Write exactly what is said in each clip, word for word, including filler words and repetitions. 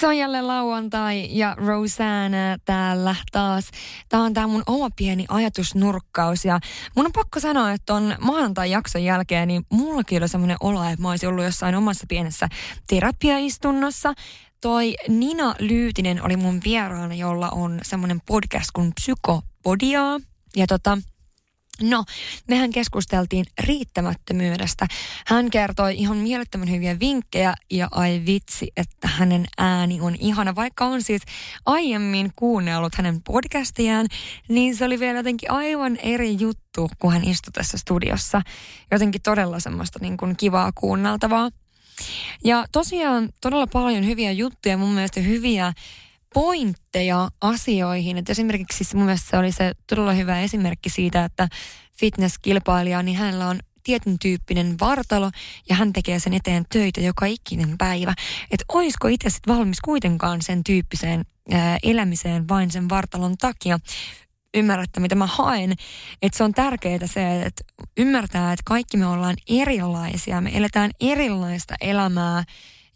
Se on jälleen lauantai ja Rosanna täällä taas. Tää on tää mun oma pieni ajatusnurkkaus ja mun on pakko sanoa, että on maanantai-jakson jälkeen, niin mullakin oli semmoinen olo, että mä olisin ollut jossain omassa pienessä terapiaistunnossa. Toi Nina Lyytinen oli mun vieraana, jolla on semmoinen podcast kuin Psykopodiaa ja tota... No, mehän keskusteltiin riittämättömyydestä. Hän kertoi ihan mielettömän hyviä vinkkejä ja ai vitsi, että hänen ääni on ihana. Vaikka on siis aiemmin kuunnellut hänen podcastiaan, niin se oli vielä jotenkin aivan eri juttu, kun hän istui tässä studiossa. Jotenkin todella semmoista niin kuin kivaa kuunneltavaa. Ja tosiaan todella paljon hyviä juttuja, mun mielestä hyviä pointteja asioihin. Et esimerkiksi siis mun mielestä se oli se todella hyvä esimerkki siitä, että fitnesskilpailija, niin hänellä on tietyn tyyppinen vartalo ja hän tekee sen eteen töitä joka ikinen päivä. Että olisiko itse sitten valmis kuitenkaan sen tyyppiseen ää, elämiseen vain sen vartalon takia? Ymmärrättä, mitä mä haen. Että se on tärkeää se, että ymmärtää, että kaikki me ollaan erilaisia. Me eletään erilaista elämää.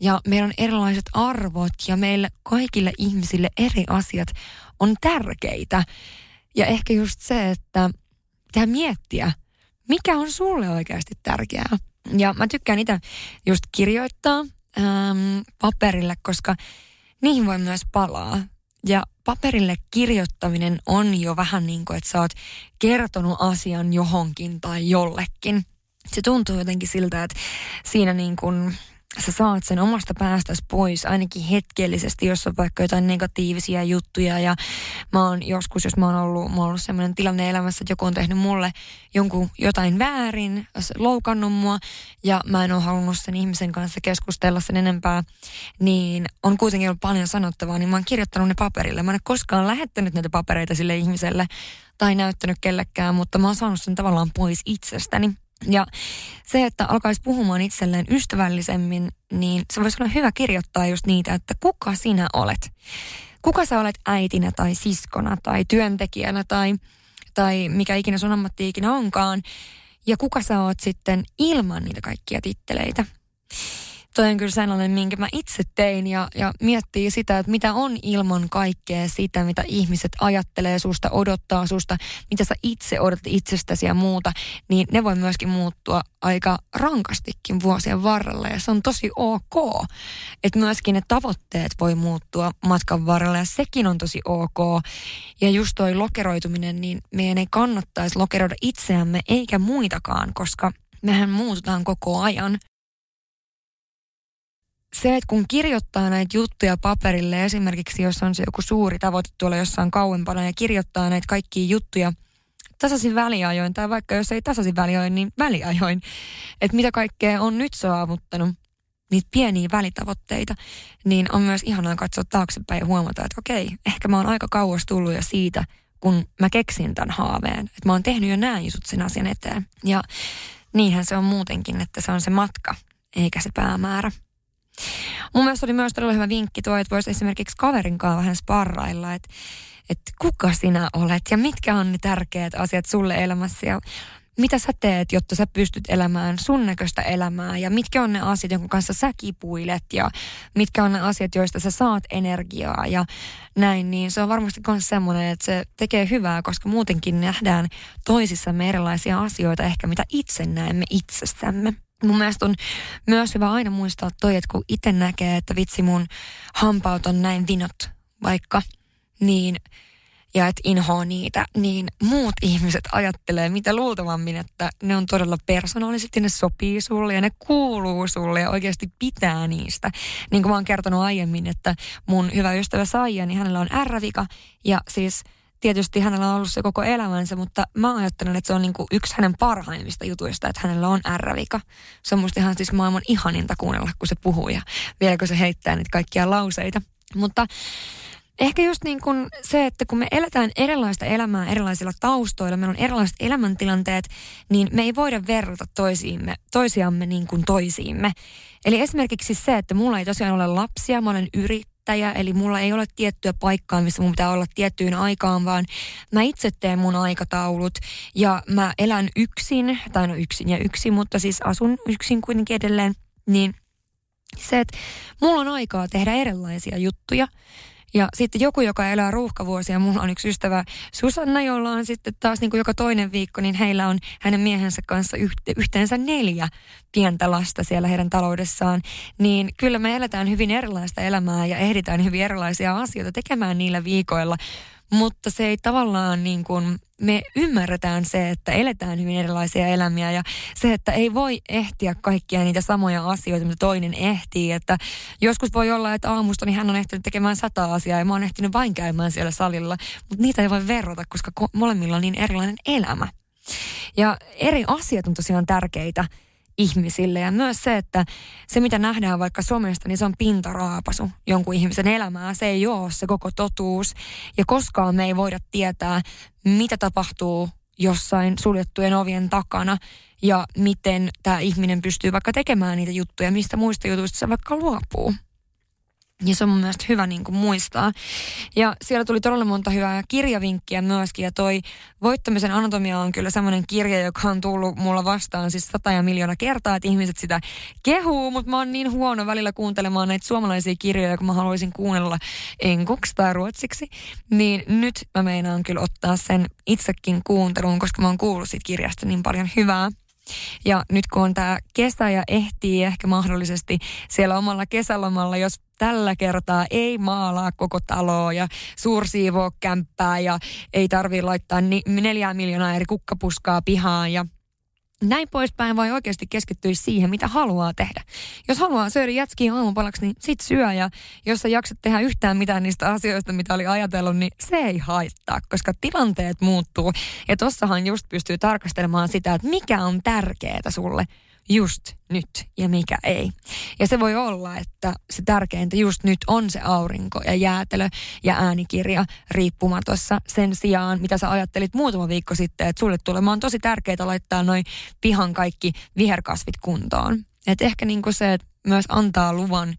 Ja meillä on erilaiset arvot ja meillä kaikille ihmisille eri asiat on tärkeitä. Ja ehkä just se, että pitää miettiä, mikä on sulle oikeasti tärkeää. Ja mä tykkään niitä just kirjoittaa äm, paperille, koska niihin voi myös palaa. Ja paperille kirjoittaminen on jo vähän niin kuin, että sä oot kertonut asian johonkin tai jollekin. Se tuntuu jotenkin siltä, että siinä niin kuin... Sä saat sen omasta päästäsi pois ainakin hetkellisesti, jos on vaikka jotain negatiivisia juttuja. Ja mä oon joskus, jos mä oon ollut, mä oon ollut sellainen tilanne elämässä, että joku on tehnyt mulle jonkun jotain väärin, loukannut mua. Ja mä en oo halunnut sen ihmisen kanssa keskustella sen enempää. Niin on kuitenkin ollut paljon sanottavaa, niin mä oon kirjoittanut ne paperille. Mä en koskaan lähettänyt näitä papereita sille ihmiselle tai näyttänyt kellekään, mutta mä oon saanut sen tavallaan pois itsestäni. Ja se, että alkaisi puhumaan itselleen ystävällisemmin, niin se voisi olla hyvä kirjoittaa just niitä, että kuka sinä olet. Kuka sä olet äitinä tai siskona tai työntekijänä tai, tai mikä ikinä sun ammatti ikinä onkaan. Ja kuka sä oot sitten ilman niitä kaikkia titteleitä. Toi on kyllä sellainen, minkä mä itse tein ja, ja miettii sitä, että mitä on ilman kaikkea sitä, mitä ihmiset ajattelee susta, odottaa susta, mitä sä itse odotat itsestäsi ja muuta, niin ne voi myöskin muuttua aika rankastikin vuosien varrella ja se on tosi ok. Että myöskin ne tavoitteet voi muuttua matkan varrella ja sekin on tosi ok. Ja just toi lokeroituminen, niin meidän ei kannattaisi lokeroida itseämme eikä muitakaan, koska mehän muututaan koko ajan. Se, että kun kirjoittaa näitä juttuja paperille, esimerkiksi jos on se joku suuri tavoite tuolla jossain kauempana ja kirjoittaa näitä kaikkia juttuja tasaisin väliajoin, tai vaikka jos ei tasaisin väliajoin, niin väliajoin, että mitä kaikkea on nyt saavuttanut, niitä pieniä välitavoitteita, niin on myös ihanaa katsoa taaksepäin ja huomata, että okei, ehkä mä oon aika kauas tullut jo siitä, kun mä keksin tämän haaveen, että mä oon tehnyt jo nää jutut sen asian eteen. Ja niinhän se on muutenkin, että se on se matka, eikä se päämäärä. Mun mielestä oli myös todella hyvä vinkki tuo, että voisi esimerkiksi kaverinkaan vähän sparrailla, että, että kuka sinä olet ja mitkä on ne tärkeät asiat sulle elämässä ja mitä sä teet, jotta sä pystyt elämään sun näköistä elämää ja mitkä on ne asiat, jonka kanssa sä kipuilet ja mitkä on ne asiat, joista sä saat energiaa ja näin, niin se on varmasti myös semmoinen, että se tekee hyvää, koska muutenkin nähdään toisissamme erilaisia asioita ehkä, mitä itse näemme itsessämme. Mun mielestä on myös hyvä aina muistaa toi, että kun itse näkee, että vitsi mun hampaut on näin vinot vaikka, niin, ja et inhoa niitä, niin muut ihmiset ajattelee mitä luultavammin, että ne on todella persoonalliset ja ne sopii sulle ja ne kuuluu sulle ja oikeasti pitää niistä. Niin kuin mä oon kertonut aiemmin, että mun hyvä ystävä Saija, niin hänellä on är-vika ja siis... Tietysti hänellä on ollut se koko elämänsä, mutta mä ajattelen, että se on niinku yksi hänen parhaimmista jutuista, että hänellä on är-vika. Se on musta ihan siis maailman ihaninta kuunnella, kun se puhuu ja vieläkö se heittää niitä kaikkia lauseita. Mutta ehkä just niin kuin se, että kun me eletään erilaista elämää erilaisilla taustoilla, meillä on erilaiset elämäntilanteet, niin me ei voida verrata toisiimme, toisiamme niin kuin toisiimme. Eli esimerkiksi se, että mulla ei tosiaan ole lapsia, mä olen yrittäjä. Eli mulla ei ole tiettyä paikkaa, missä mun pitää olla tiettyyn aikaan, vaan mä itse teen mun aikataulut ja mä elän yksin, tai no yksin ja yksin, mutta siis asun yksin kuitenkin edelleen, niin Se, että mulla on aikaa tehdä erilaisia juttuja. Ja sitten joku, joka elää ruuhkavuosia, mulla on yksi ystävä Susanna, jolla on sitten taas niin kuin joka toinen viikko, niin heillä on hänen miehensä kanssa yhteensä neljä pientä lasta siellä heidän taloudessaan. Niin kyllä me eletään hyvin erilaista elämää ja ehditään hyvin erilaisia asioita tekemään niillä viikoilla. Mutta se ei tavallaan niin kuin, me ymmärretään se, että eletään hyvin erilaisia elämiä ja se, että ei voi ehtiä kaikkia niitä samoja asioita, mitä toinen ehtii. Että joskus voi olla, että aamusta niin hän on ehtinyt tekemään sata asiaa ja mä oon ehtinyt vain käymään siellä salilla, mutta niitä ei voi verrata, koska molemmilla on niin erilainen elämä. Ja eri asiat on tosiaan tärkeitä ihmisille ja myös se, että se mitä nähdään vaikka somesta, niin se on pintaraapasu jonkun ihmisen elämää. Se ei ole se koko totuus ja koskaan me ei voida tietää, mitä tapahtuu jossain suljettujen ovien takana ja miten tämä ihminen pystyy vaikka tekemään niitä juttuja, mistä muista jutuista se vaikka luopuu. Ja se on mun mielestä hyvä niin kuin muistaa. Ja siellä tuli todella monta hyvää kirjavinkkiä myöskin. Ja toi Voittamisen anatomia on kyllä semmoinen kirja, joka on tullut mulla vastaan siis sata ja miljoona kertaa, että ihmiset sitä kehuu. Mutta mä oon niin huono välillä kuuntelemaan näitä suomalaisia kirjoja, kun mä haluaisin kuunnella enkuksi tai ruotsiksi. Niin nyt mä meinaan kyllä ottaa sen itsekin kuunteluun, koska mä oon kuullut siitä kirjasta niin paljon hyvää. Ja nyt kun on tää kesä ja ehtii ehkä mahdollisesti siellä omalla kesälomalla, jos tällä kertaa ei maalaa koko taloa ja suursiivoo kämppää ja ei tarvii laittaa ni- neljää miljoonaa eri kukkapuskaa pihaan ja näin poispäin, voi oikeasti keskittyä siihen, mitä haluaa tehdä. Jos haluaa syödä jätskiä aamupalaksi, niin sit syö. Ja jos sä jaksat tehdä yhtään mitään niistä asioista, mitä oli ajatellut, niin se ei haittaa, koska tilanteet muuttuu. Ja tossahan just pystyy tarkastelemaan sitä, että mikä on tärkeää sulle just nyt ja mikä ei. Ja se voi olla, että se tärkeintä just nyt on se aurinko ja jäätelö ja äänikirja riippumatossa sen sijaan, mitä sä ajattelit muutama viikko sitten, että sulle tulemaan on tosi tärkeää laittaa noi pihan kaikki viherkasvit kuntoon. Että ehkä niinku se, että myös antaa luvan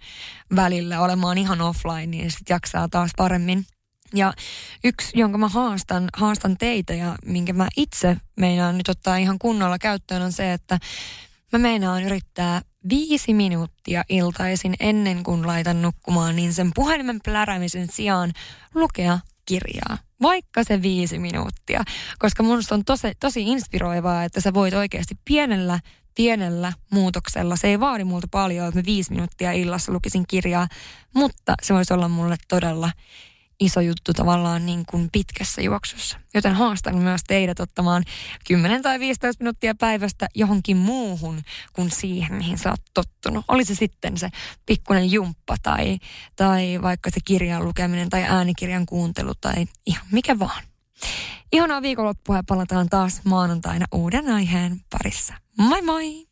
välillä olemaan ihan offline, niin sit jaksaa taas paremmin. Ja yksi, jonka mä haastan, haastan teitä ja minkä mä itse meinaan nyt ottaa ihan kunnolla käyttöön on se, että mä meinaan yrittää viisi minuuttia iltaisin ennen kuin laitan nukkumaan, niin sen puhelimen pläräämisen sijaan lukea kirjaa. Vaikka se viisi minuuttia, koska minusta on tosi, tosi inspiroivaa, että sä voit oikeasti pienellä, pienellä muutoksella. Se ei vaadi multa paljon, että mä viisi minuuttia illassa lukisin kirjaa, mutta se voisi olla mulle todella iso juttu tavallaan niin kuin pitkässä juoksussa. Joten haastan myös teidät ottamaan kymmenen tai viisitoista minuuttia päivästä johonkin muuhun kuin siihen, mihin sä oot tottunut. Oli se sitten se pikkuinen jumppa tai, tai vaikka se kirjan lukeminen tai äänikirjan kuuntelu tai ihan mikä vaan. Ihanaa viikonloppua ja palataan taas maanantaina uuden aiheen parissa. Moi moi!